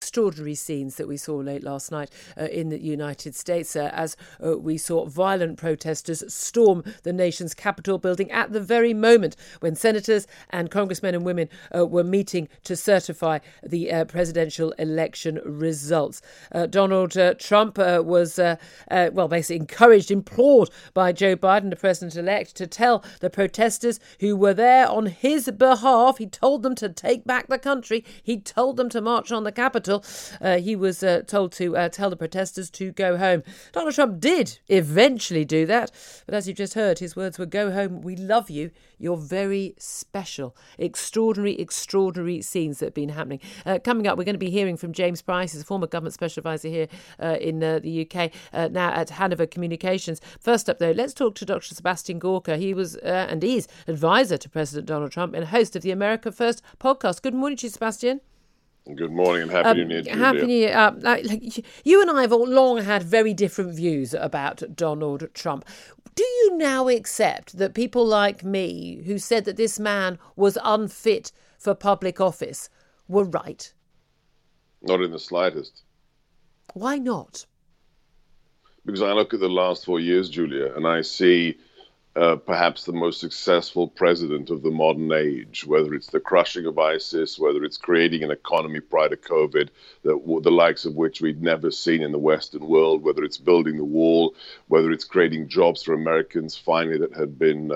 Extraordinary scenes that we saw late last night in the United States as we saw violent protesters storm the nation's Capitol building at the very moment when senators and congressmen and women were meeting to certify the presidential election results. Donald Trump was basically implored by Joe Biden, the president-elect, to tell the protesters who were there on his behalf. He told them to take back the country. He told them to march on the Capitol. He was told to tell the protesters to go home. Donald Trump did eventually do that. But as you've just heard, his words were, "Go home. We love you. You're very special." Extraordinary scenes that have been happening. Coming up, we're going to be hearing from James Price, who's a former government special advisor here in the UK, now at Hanover Communications. First up, though, let's talk to Dr. Sebastian Gorka. He was and is advisor to President Donald Trump and host of the America First podcast. Good morning to you, Sebastian. Good morning and Happy New Year to you. Happy New Year. You and I have long had very different views about Donald Trump. Do you now accept that people like me who said that this man was unfit for public office were right? Not in the slightest. Why not? Because I look at the last 4 years, Julia, and I see perhaps the most successful president of the modern age, whether it's the crushing of ISIS, whether it's creating an economy prior to COVID, the likes of which we'd never seen in the Western world, whether it's building the wall, whether it's creating jobs for Americans finally that had been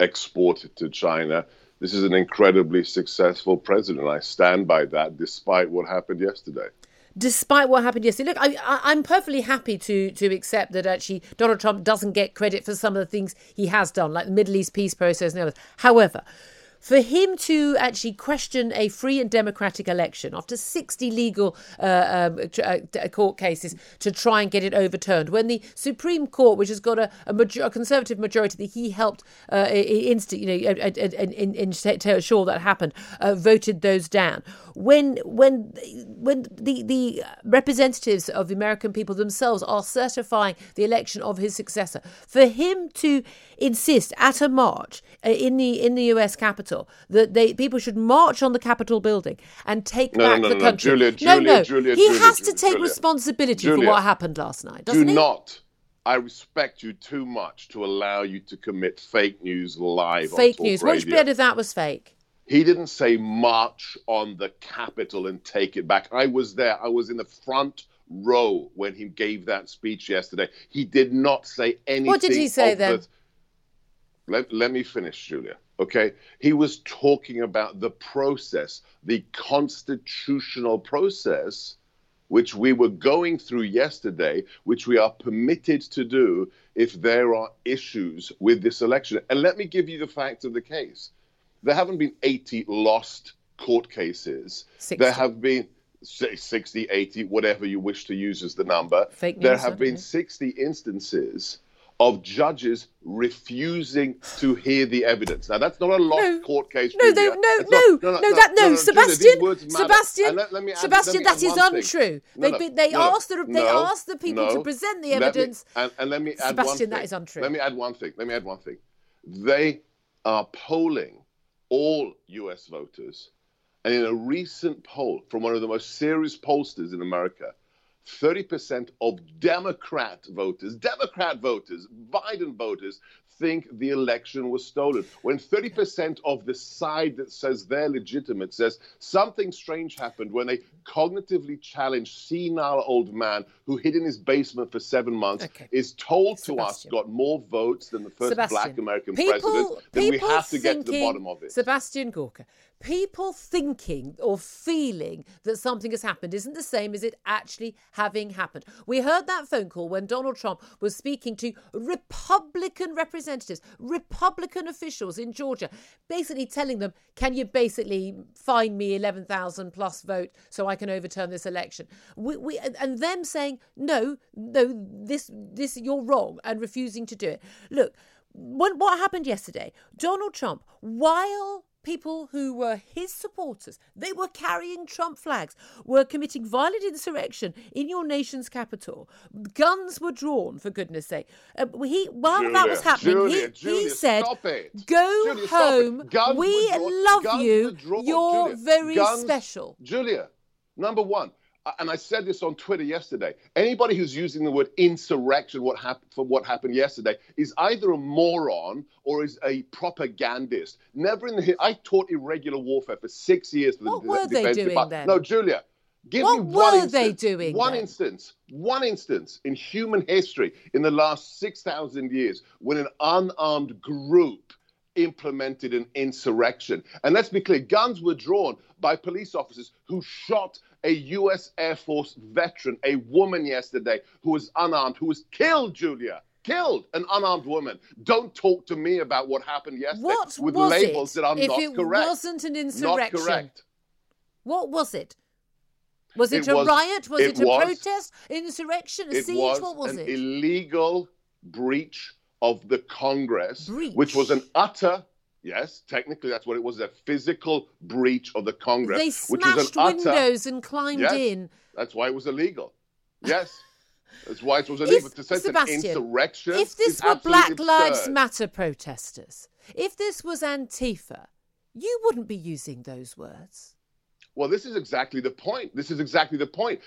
exported to China. This is an incredibly successful president. I stand by that despite what happened yesterday. Despite what happened yesterday. Look, I'm perfectly happy to accept that actually Donald Trump doesn't get credit for some of the things he has done, like the Middle East peace process and others. However, for him to actually question a free and democratic election after 60 legal court cases to try and get it overturned, when the Supreme Court, which has got a conservative majority that he helped ensure that happened, voted those down. When the representatives of the American people themselves are certifying the election of his successor, for him to insist at a march in the U.S. Capitol that people should march on the Capitol building and take back the country. Julia, he has to take responsibility for what happened last night, doesn't he? I respect you too much to allow you to commit fake news live on Talk Radio. Which bit of that was fake? He didn't say march on the Capitol and take it back. I was there. I was in the front row when he gave that speech yesterday. He did not say anything. What did he say then? Let me finish, Julia. OK, he was talking about the process, the constitutional process, which we were going through yesterday, which we are permitted to do if there are issues with this election. And let me give you the facts of the case. There haven't been 80 lost court cases. 60. There have been 60, 80, whatever you wish to use as the number. Fake news, there have been 60 instances of judges refusing to hear the evidence. Now, that's not a lost court case. Sebastian, that is untrue. They asked the people to present the evidence. Let me add one thing. They are polling all US voters. And in a recent poll from one of the most serious pollsters in America, 30% of Democrat voters, Biden voters, think the election was stolen. When 30% of the side that says they're legitimate says something strange happened when they cognitively challenged senile old man who hid in his basement for 7 months is told to us got more votes than the first black American president, then we have to get to the bottom of it. Sebastian Gorka, people thinking or feeling that something has happened isn't the same as it actually having happened. We heard that phone call when Donald Trump was speaking to Republican representatives, Republican officials in Georgia, basically telling them, can you basically find me 11,000 plus vote so I can overturn this election? And them saying, no, this you're wrong, and refusing to do it. Look, what happened yesterday? Donald Trump, while people who were his supporters, they were carrying Trump flags, were committing violent insurrection in your nation's capital. Guns were drawn, for goodness sake. While that was happening, he said, go home. We love you. You're very special. Julia, number one. And I said this on Twitter yesterday, anybody who's using the word insurrection for what happened yesterday is either a moron or is a propagandist. I taught irregular warfare for 6 years. What were they doing then? No, Julia, give me one instance in human history in the last 6,000 years when an unarmed group implemented an insurrection. And let's be clear, guns were drawn by police officers who shot a U.S. Air Force veteran, a woman yesterday who was unarmed, who was killed, Julia. Killed an unarmed woman. Don't talk to me about what happened yesterday with labels that are not correct. If it wasn't an insurrection, not correct. What was it? Was it a riot? Was it a protest? Insurrection? A siege? What was it? It was an illegal breach of the Congress, which was an utter... Yes, technically that's what it was, a physical breach of the Congress. They smashed windows and climbed in. That's why it was illegal. Yes, that's why it was illegal. To say an insurrection is absolutely absurd. If this were Black Lives Matter protesters, if this was Antifa, you wouldn't be using those words. Well, this is exactly the point.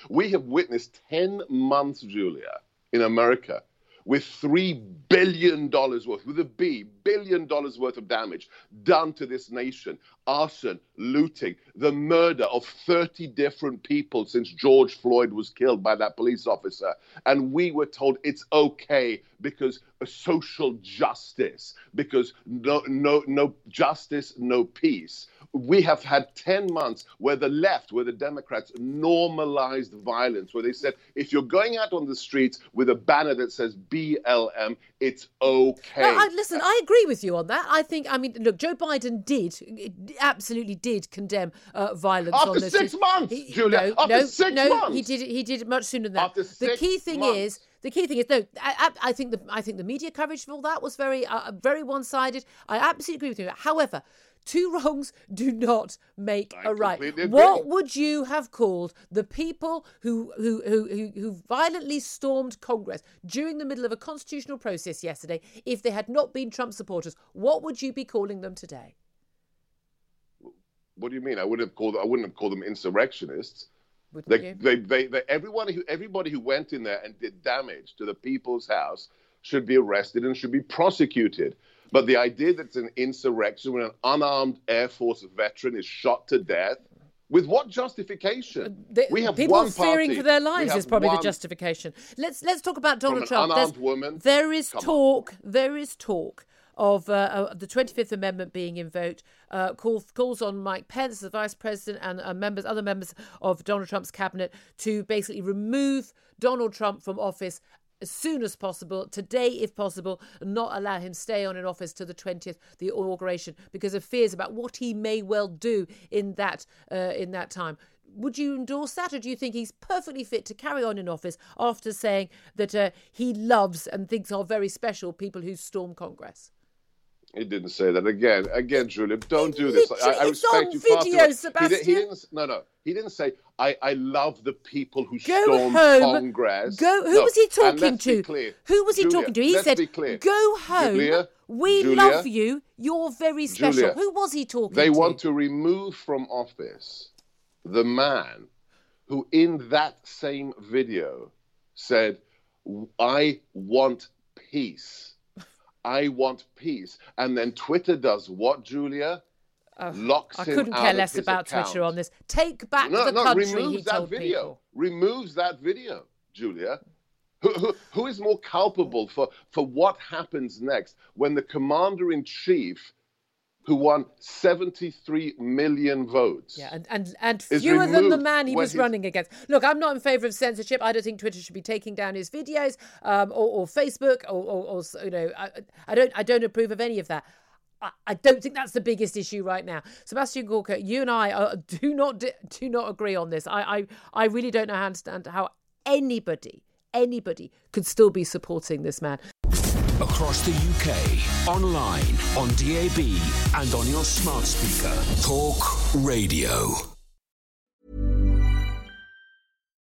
We have witnessed 10 months, Julia, in America, with $3 billion worth, with a B, $1 billion worth of damage done to this nation. Arson, looting, the murder of 30 different people since George Floyd was killed by that police officer. And we were told it's okay because social justice, because no justice, no peace. We have had 10 months where the left, where the Democrats normalized violence, where they said, if you're going out on the streets with a banner that says BLM, it's okay. Now, listen, I agree with you on that. I mean, look, Joe Biden absolutely did condemn violence. After 6 months, Julia. After 6 months. He did it much sooner than that. After 6 months. I think the media coverage of all that was very one-sided. I absolutely agree with you. However, two wrongs do not make a right. What would you have called the people who violently stormed Congress during the middle of a constitutional process yesterday if they had not been Trump supporters? What would you be calling them today? What do you mean? I wouldn't have called them insurrectionists. Everybody who went in there and did damage to the People's House should be arrested and should be prosecuted. But the idea that it's an insurrection when an unarmed Air Force veteran is shot to death, with what justification? We have people one party. Fearing for their lives is probably the justification. Let's talk about Donald Trump. There is talk of the 25th Amendment being invoked, calls on Mike Pence, the Vice President, and other members of Donald Trump's cabinet to basically remove Donald Trump from office as soon as possible, today if possible, and not allow him stay on in office to the 20th, the inauguration, because of fears about what he may well do in that time. Would you endorse that, or do you think he's perfectly fit to carry on in office after saying that he loves and thinks are very special people who storm Congress? He didn't say that. Again, Julia, don't do this. I respect you. It's on video, Sebastian. He didn't say, I love the people who stormed Congress. Who was he talking to? Who was he talking to? He said, go home. We love you. You're very special. Who was he talking to? They want to remove from office the man who in that same video said, I want peace. I want peace. And then Twitter does what, Julia? Locks him out of his account. I couldn't care less about Twitter on this. Take back the country, he told people. Removes that video, Julia. Who is more culpable for what happens next when the commander-in-chief, who won 73 million votes... Yeah, and fewer than the man he was running against. Look, I'm not in favour of censorship. I don't think Twitter should be taking down his videos or Facebook or you know, I don't approve of any of that. I don't think that's the biggest issue right now. Sebastian Gorka, you and I do not agree on this. I really don't know how to understand how anybody could still be supporting this man. Across the UK, online, on DAB and on your smart speaker. Talk Radio.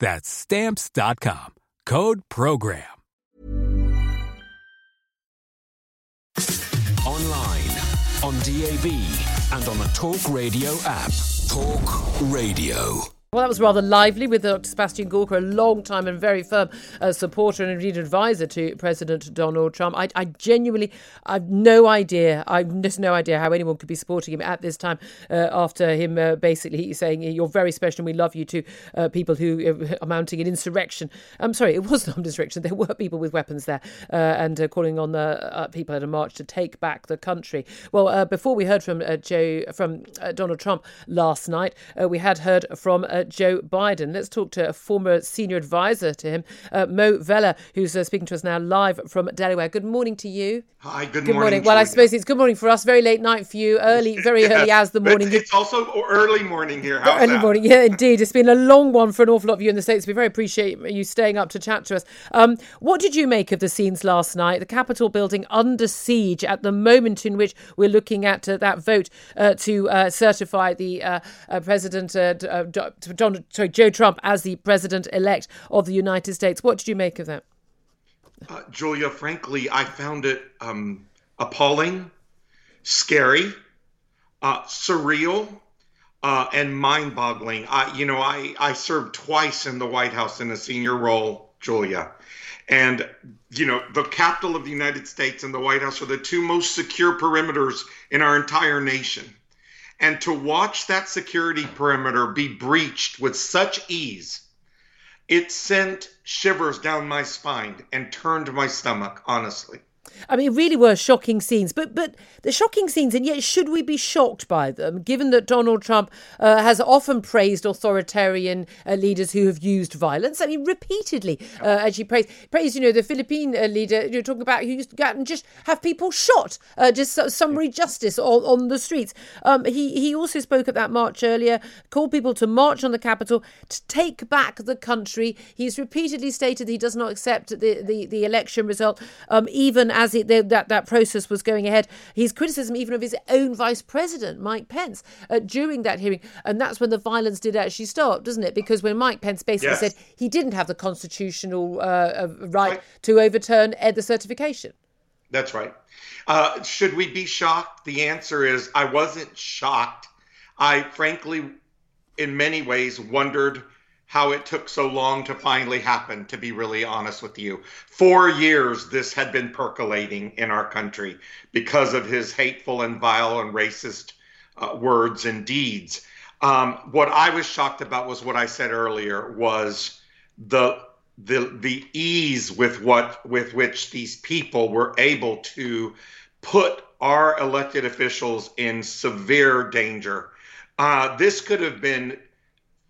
That's Stamps.com. Code Program. Online, on DAB, and on the Talk Radio app. Talk Radio. Well, that was rather lively with Dr. Sebastian Gorka, a long-time and very firm supporter and indeed advisor to President Donald Trump. I genuinely, I've no idea. I've just no idea how anyone could be supporting him at this time after him basically saying, you're very special and we love you, to people who are mounting an insurrection. I'm sorry, it was not an insurrection. There were people with weapons there and calling on the people at a march to take back the country. Well, before we heard from Donald Trump last night, we had heard from Joe Biden. Let's talk to a former senior advisor to him, Mo Vella, who's speaking to us now live from Delaware. Good morning to you. Hi, good morning. Well, I suppose it's good morning for us. Very late night for you. Very yes, early hours of the morning. It's also early morning here. How's early that? Morning, yeah, indeed. It's been a long one for an awful lot of you in the States. We very appreciate you staying up to chat to us. What did you make of the scenes last night? The Capitol building under siege at the moment in which we're looking at that vote to certify the President Joe Trump as the president-elect of the United States. What did you make of that? Julia, frankly, I found it appalling, scary, surreal, and mind-boggling. I served twice in the White House in a senior role Julia. And, you know, the capital of the United States and the White House are the two most secure perimeters in our entire nation. And to watch that security perimeter be breached with such ease, it sent shivers down my spine and turned my stomach, honestly. I mean, it really were shocking scenes, but the shocking scenes, and yet should we be shocked by them, given that Donald Trump has often praised authoritarian leaders who have used violence? I mean, repeatedly, as she praised, you know, the Philippine leader, you're talking about, who used to go out and just have people shot, just summary justice on the streets. He also spoke at that march earlier, called people to march on the Capitol to take back the country. He's repeatedly stated he does not accept the election result, even as that process was going ahead. His criticism even of his own vice president, Mike Pence, during that hearing. And that's when the violence did actually start, doesn't it? Because when Mike Pence basically said he didn't have the constitutional right to overturn the certification. That's right. Should we be shocked? The answer is I wasn't shocked. I frankly, in many ways, wondered how it took so long to finally happen, to be really honest with you. 4 years this had been percolating in our country because of his hateful and vile and racist words and deeds. What I was shocked about was what I said earlier, was the ease with which these people were able to put our elected officials in severe danger. This could have been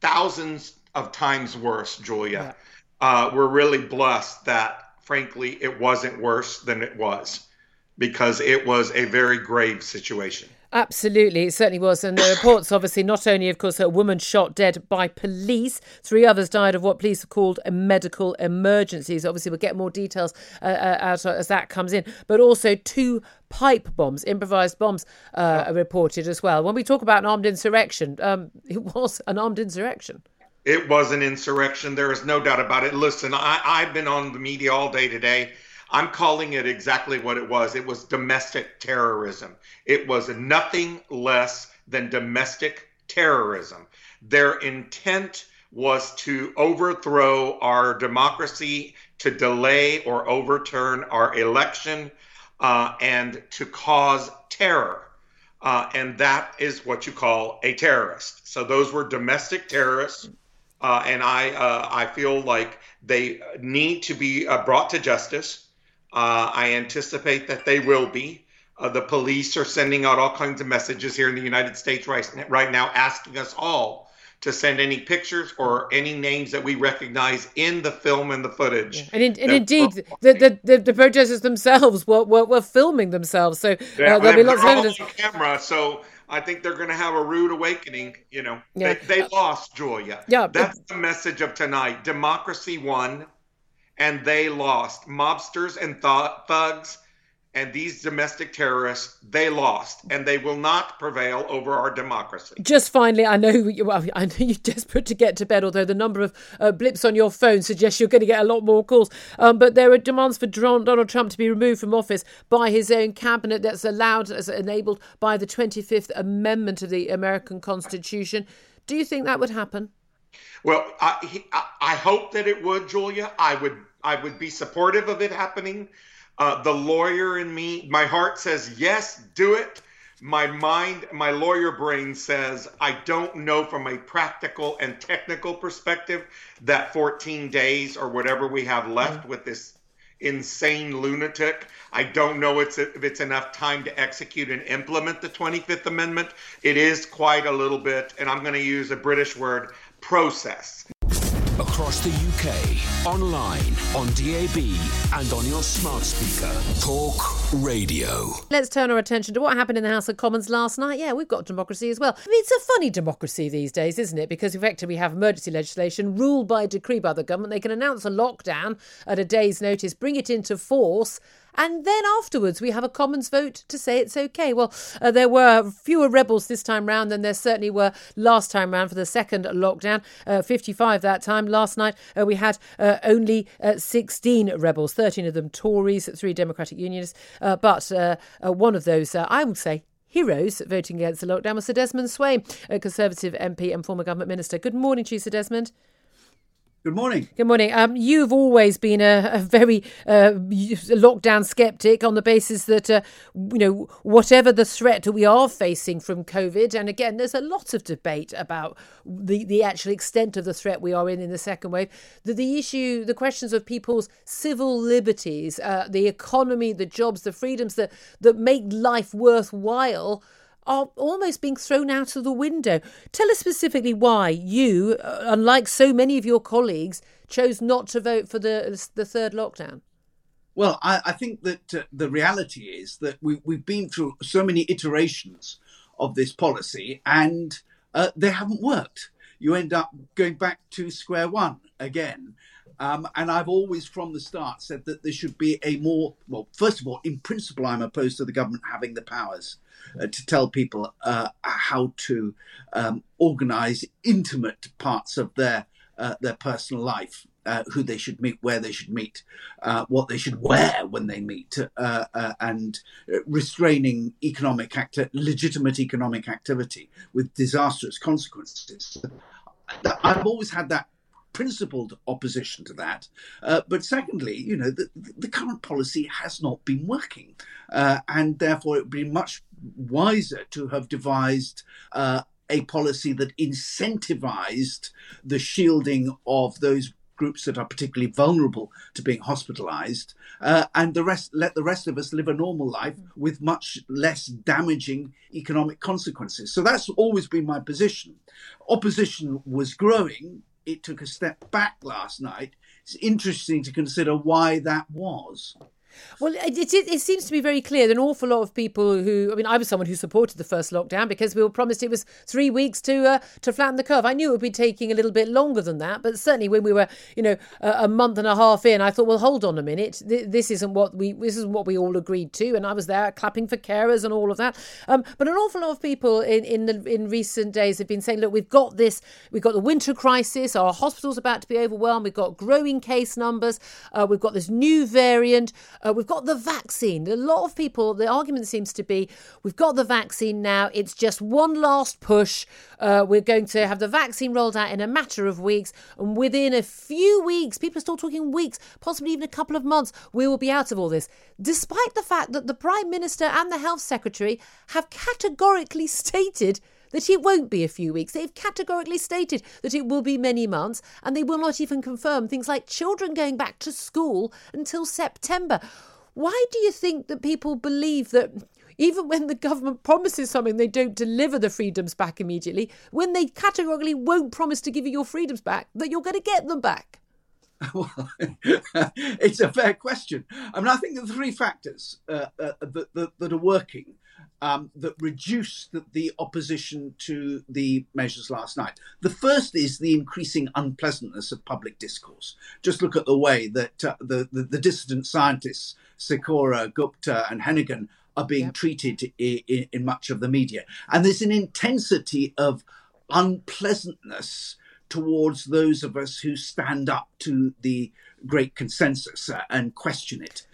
thousands of times worse, Julia. Yeah. We're really blessed that, frankly, it wasn't worse than it was, because it was a very grave situation. Absolutely, it certainly was. And the reports, obviously, not only, of course, a woman shot dead by police, 3 others died of what police have called medical emergencies. Obviously, we'll get more details out as that comes in. But also 2 pipe bombs, improvised bombs, are reported as well. When we talk about an armed insurrection, it was an armed insurrection. It was an insurrection. There is no doubt about it. Listen, I've been on the media all day today. I'm calling it exactly what it was. It was domestic terrorism. It was nothing less than domestic terrorism. Their intent was to overthrow our democracy, to delay or overturn our election, and to cause terror. And that is what you call a terrorist. So those were domestic terrorists. And I feel like they need to be brought to justice. I anticipate that they will be. The police are sending out all kinds of messages here in the United States right now, asking us all to send any pictures or any names that we recognize in the film and the footage. Yeah. And indeed, the protesters themselves were filming themselves. So there'll be lots of evidence. On camera, so I think they're going to have a rude awakening. You know, they lost, Julia. Yeah, that's the message of tonight. Democracy won, and they lost. Mobsters and thugs and these domestic terrorists, they lost, and they will not prevail over our democracy. Just finally, I know you're desperate to get to bed, although the number of blips on your phone suggests you're going to get a lot more calls. But there are demands for Donald Trump to be removed from office by his own cabinet. That's allowed, as enabled by the 25th Amendment of the American Constitution. Do you think that would happen? Well, I hope that it would, Julia. I would be supportive of it happening. The lawyer in me, my heart says, yes, do it. My mind, my lawyer brain says, I don't know from a practical and technical perspective that 14 days or whatever we have left with this insane lunatic, I don't know if it's enough time to execute and implement the 25th Amendment. It is quite a little bit, and I'm going to use a British word, process. Across the UK, online, on DAB and on your smart speaker. Talk radio. Let's turn our attention to what happened in the House of Commons last night. Yeah, we've got democracy as well. I mean, it's a funny democracy these days, isn't it? Because effectively we have emergency legislation ruled by decree by the government. They can announce a lockdown at a day's notice, bring it into force, and then afterwards, we have a Commons vote to say it's OK. Well, there were fewer rebels this time round than there certainly were last time round for the second lockdown. 55 that time. Last night, we had only 16 rebels, 13 of them Tories, 3 Democratic Unionists. But one of those, I would say, heroes voting against the lockdown was Sir Desmond Swayne, a Conservative MP and former government minister. Good morning to you, Sir Desmond. Good morning. Good morning. You've always been a very lockdown sceptic on the basis that, whatever the threat that we are facing from COVID, and again, there's a lot of debate about the actual extent of the threat we are in the second wave, that the questions of people's civil liberties, the economy, the jobs, the freedoms that make life worthwhile are almost being thrown out of the window. Tell us specifically why you, unlike so many of your colleagues, chose not to vote for the third lockdown. Well, I think that the reality is that we've been through so many iterations of this policy and they haven't worked. You end up going back to square one again. And I've always, from the start, said that there should be first of all, in principle, I'm opposed to the government having the powers to tell people how to organise intimate parts of their personal life, who they should meet, where they should meet, what they should wear when they meet, and restraining legitimate economic activity with disastrous consequences. I've always had that principled opposition to that. But secondly, the current policy has not been working. And therefore, it would be much wiser to have devised a policy that incentivized the shielding of those groups that are particularly vulnerable to being hospitalised, and let the rest of us live a normal life with much less damaging economic consequences. So that's always been my position. Opposition was growing. It took a step back last night. It's interesting to consider why that was. Well, it seems to be very clear that an awful lot of people I was someone who supported the first lockdown because we were promised it was 3 weeks to flatten the curve. I knew it would be taking a little bit longer than that, but certainly when we were, a month and a half in, I thought, well, hold on a minute, this isn't what we all agreed to, and I was there clapping for carers and all of that. But an awful lot of people in recent days have been saying, look, we've got the winter crisis, our hospitals are about to be overwhelmed, we've got growing case numbers, we've got this new variant. We've got the vaccine. A lot of people, the argument seems to be, we've got the vaccine now. It's just one last push. We're going to have the vaccine rolled out in a matter of weeks. And within a few weeks, people are still talking weeks, possibly even a couple of months, we will be out of all this. Despite the fact that the Prime Minister and the Health Secretary have categorically stated that it won't be a few weeks. They've categorically stated that it will be many months, and they will not even confirm things like children going back to school until September. Why do you think that people believe that even when the government promises something, they don't deliver the freedoms back immediately, when they categorically won't promise to give you your freedoms back, that you're going to get them back? Well, it's a fair question. I think there are three factors that are working that reduced the opposition to the measures last night. The first is the increasing unpleasantness of public discourse. Just look at the way that the dissident scientists, Sikora, Gupta and Hennigan, are being treated in much of the media. And there's an intensity of unpleasantness towards those of us who stand up to the great consensus and question it.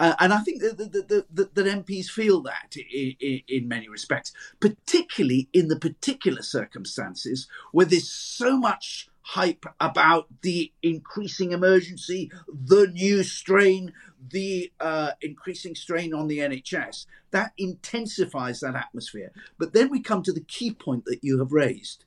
And I think that MPs feel that in many respects, particularly in the particular circumstances where there's so much hype about the increasing emergency, the new strain, the increasing strain on the NHS. That intensifies that atmosphere. But then we come to the key point that you have raised.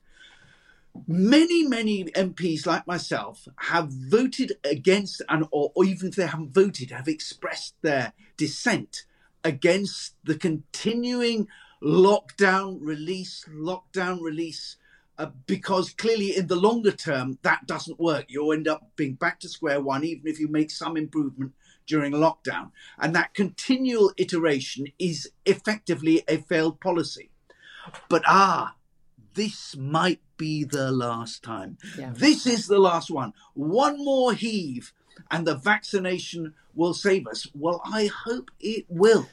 Many, many MPs like myself have voted against, or even if they haven't voted, have expressed their dissent against the continuing lockdown release, because clearly in the longer term, that doesn't work. You'll end up being back to square one, even if you make some improvement during lockdown. And that continual iteration is effectively a failed policy. But this might be the last time. Yeah. This is the last one. One more heave and the vaccination will save us. Well, I hope it will.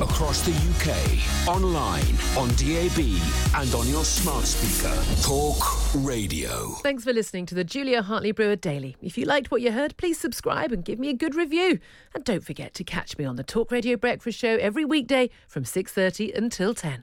Across the UK, online, on DAB and on your smart speaker. Talk Radio. Thanks for listening to the Julia Hartley-Brewer Daily. If you liked what you heard, please subscribe and give me a good review. And don't forget to catch me on the Talk Radio Breakfast Show every weekday from 6:30 until 10.